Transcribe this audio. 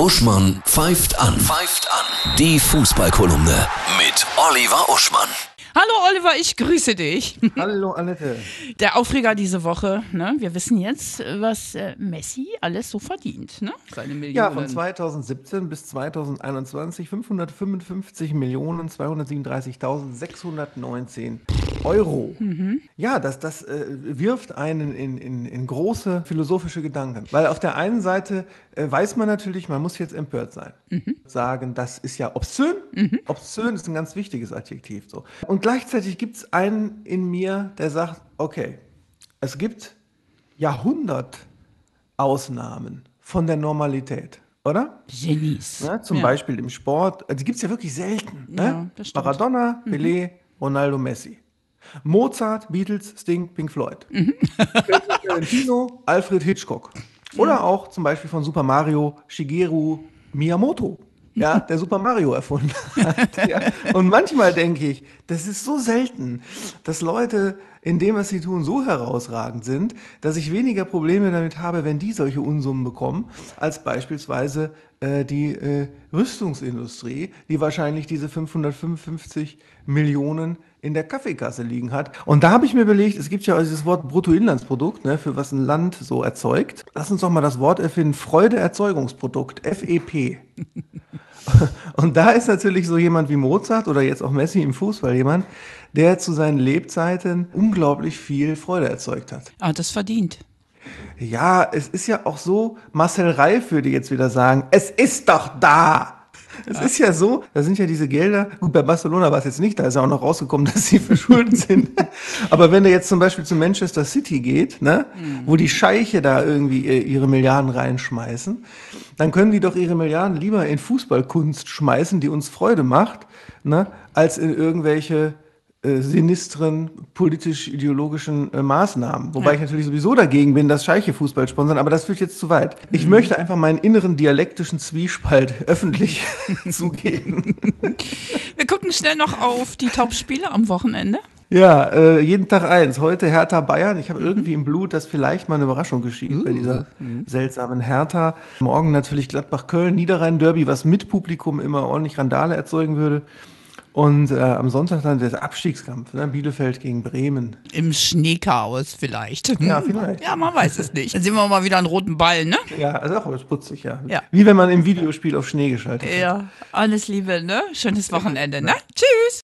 Uschmann pfeift an. Pfeift an. Die Fußballkolumne mit Oliver Uschmann. Hallo Oliver, ich grüße dich. Hallo Annette. Der Aufreger diese Woche, ne? Wir wissen jetzt, was Messi alles so verdient, ne? Seine Millionen. Ja, von 2017 bis 2021 555.237.619 Euro. Mhm. Ja, das wirft einen in große philosophische Gedanken. Weil auf der einen Seite weiß man natürlich, man muss jetzt empört sein. Mhm. Sagen, das ist ja obszön. Mhm. Obszön ist ein ganz wichtiges Adjektiv. So. Und gleichzeitig gibt es einen in mir, der sagt, okay, es gibt Jahrhundertausnahmen von der Normalität, oder? Genies. Ja, zum Beispiel im Sport, die gibt es ja wirklich selten. Ne? Ja, Maradona, Pelé, Ronaldo, Messi. Mozart, Beatles, Sting, Pink Floyd. Mhm. Valentino, Alfred Hitchcock. Oder auch zum Beispiel von Super Mario, Shigeru Miyamoto. Ja, der Super Mario erfunden hat. Ja. Und manchmal denke ich, das ist so selten, dass Leute in dem, was sie tun, so herausragend sind, dass ich weniger Probleme damit habe, wenn die solche Unsummen bekommen, als beispielsweise die Rüstungsindustrie, die wahrscheinlich diese 555 Millionen in der Kaffeekasse liegen hat. Und da habe ich mir überlegt, es gibt ja also dieses Wort Bruttoinlandsprodukt, ne, für was ein Land so erzeugt. Lass uns doch mal das Wort erfinden, Freudeerzeugungsprodukt, FEP. Und da ist natürlich so jemand wie Mozart oder jetzt auch Messi im Fußball jemand, der zu seinen Lebzeiten unglaublich viel Freude erzeugt hat. Ah, das verdient. Ja, es ist ja auch so, Marcel Reif würde jetzt wieder sagen, es ist doch da. Es ist ja so, da sind ja diese Gelder, gut, bei Barcelona war es jetzt nicht, da ist ja auch noch rausgekommen, dass sie verschuldet sind. Aber wenn er jetzt zum Beispiel zu Manchester City geht, ne, wo die Scheiche da irgendwie ihre Milliarden reinschmeißen, dann können die doch ihre Milliarden lieber in Fußballkunst schmeißen, die uns Freude macht, ne, als in irgendwelche sinistren politisch-ideologischen Maßnahmen. Wobei ich natürlich sowieso dagegen bin, dass Scheiche Fußball sponsern, aber das führt jetzt zu weit. Ich möchte einfach meinen inneren dialektischen Zwiespalt öffentlich zugeben. Wir gucken schnell noch auf die Top-Spiele am Wochenende. Ja, jeden Tag eins. Heute Hertha Bayern. Ich habe irgendwie im Blut, dass vielleicht mal eine Überraschung geschieht bei dieser seltsamen Hertha. Morgen natürlich Gladbach-Köln, Niederrhein-Derby, was mit Publikum immer ordentlich Randale erzeugen würde. Und am Sonntag dann der Abstiegskampf, ne? Bielefeld gegen Bremen. Im Schneechaos vielleicht. Ja, vielleicht. Ja, man weiß es nicht. Dann sehen wir mal wieder einen roten Ball, ne? Ja, also auch putzig, ja. Wie wenn man im Videospiel auf Schnee geschaltet hat. Ja, alles Liebe, ne? Schönes Wochenende, ne? Tschüss!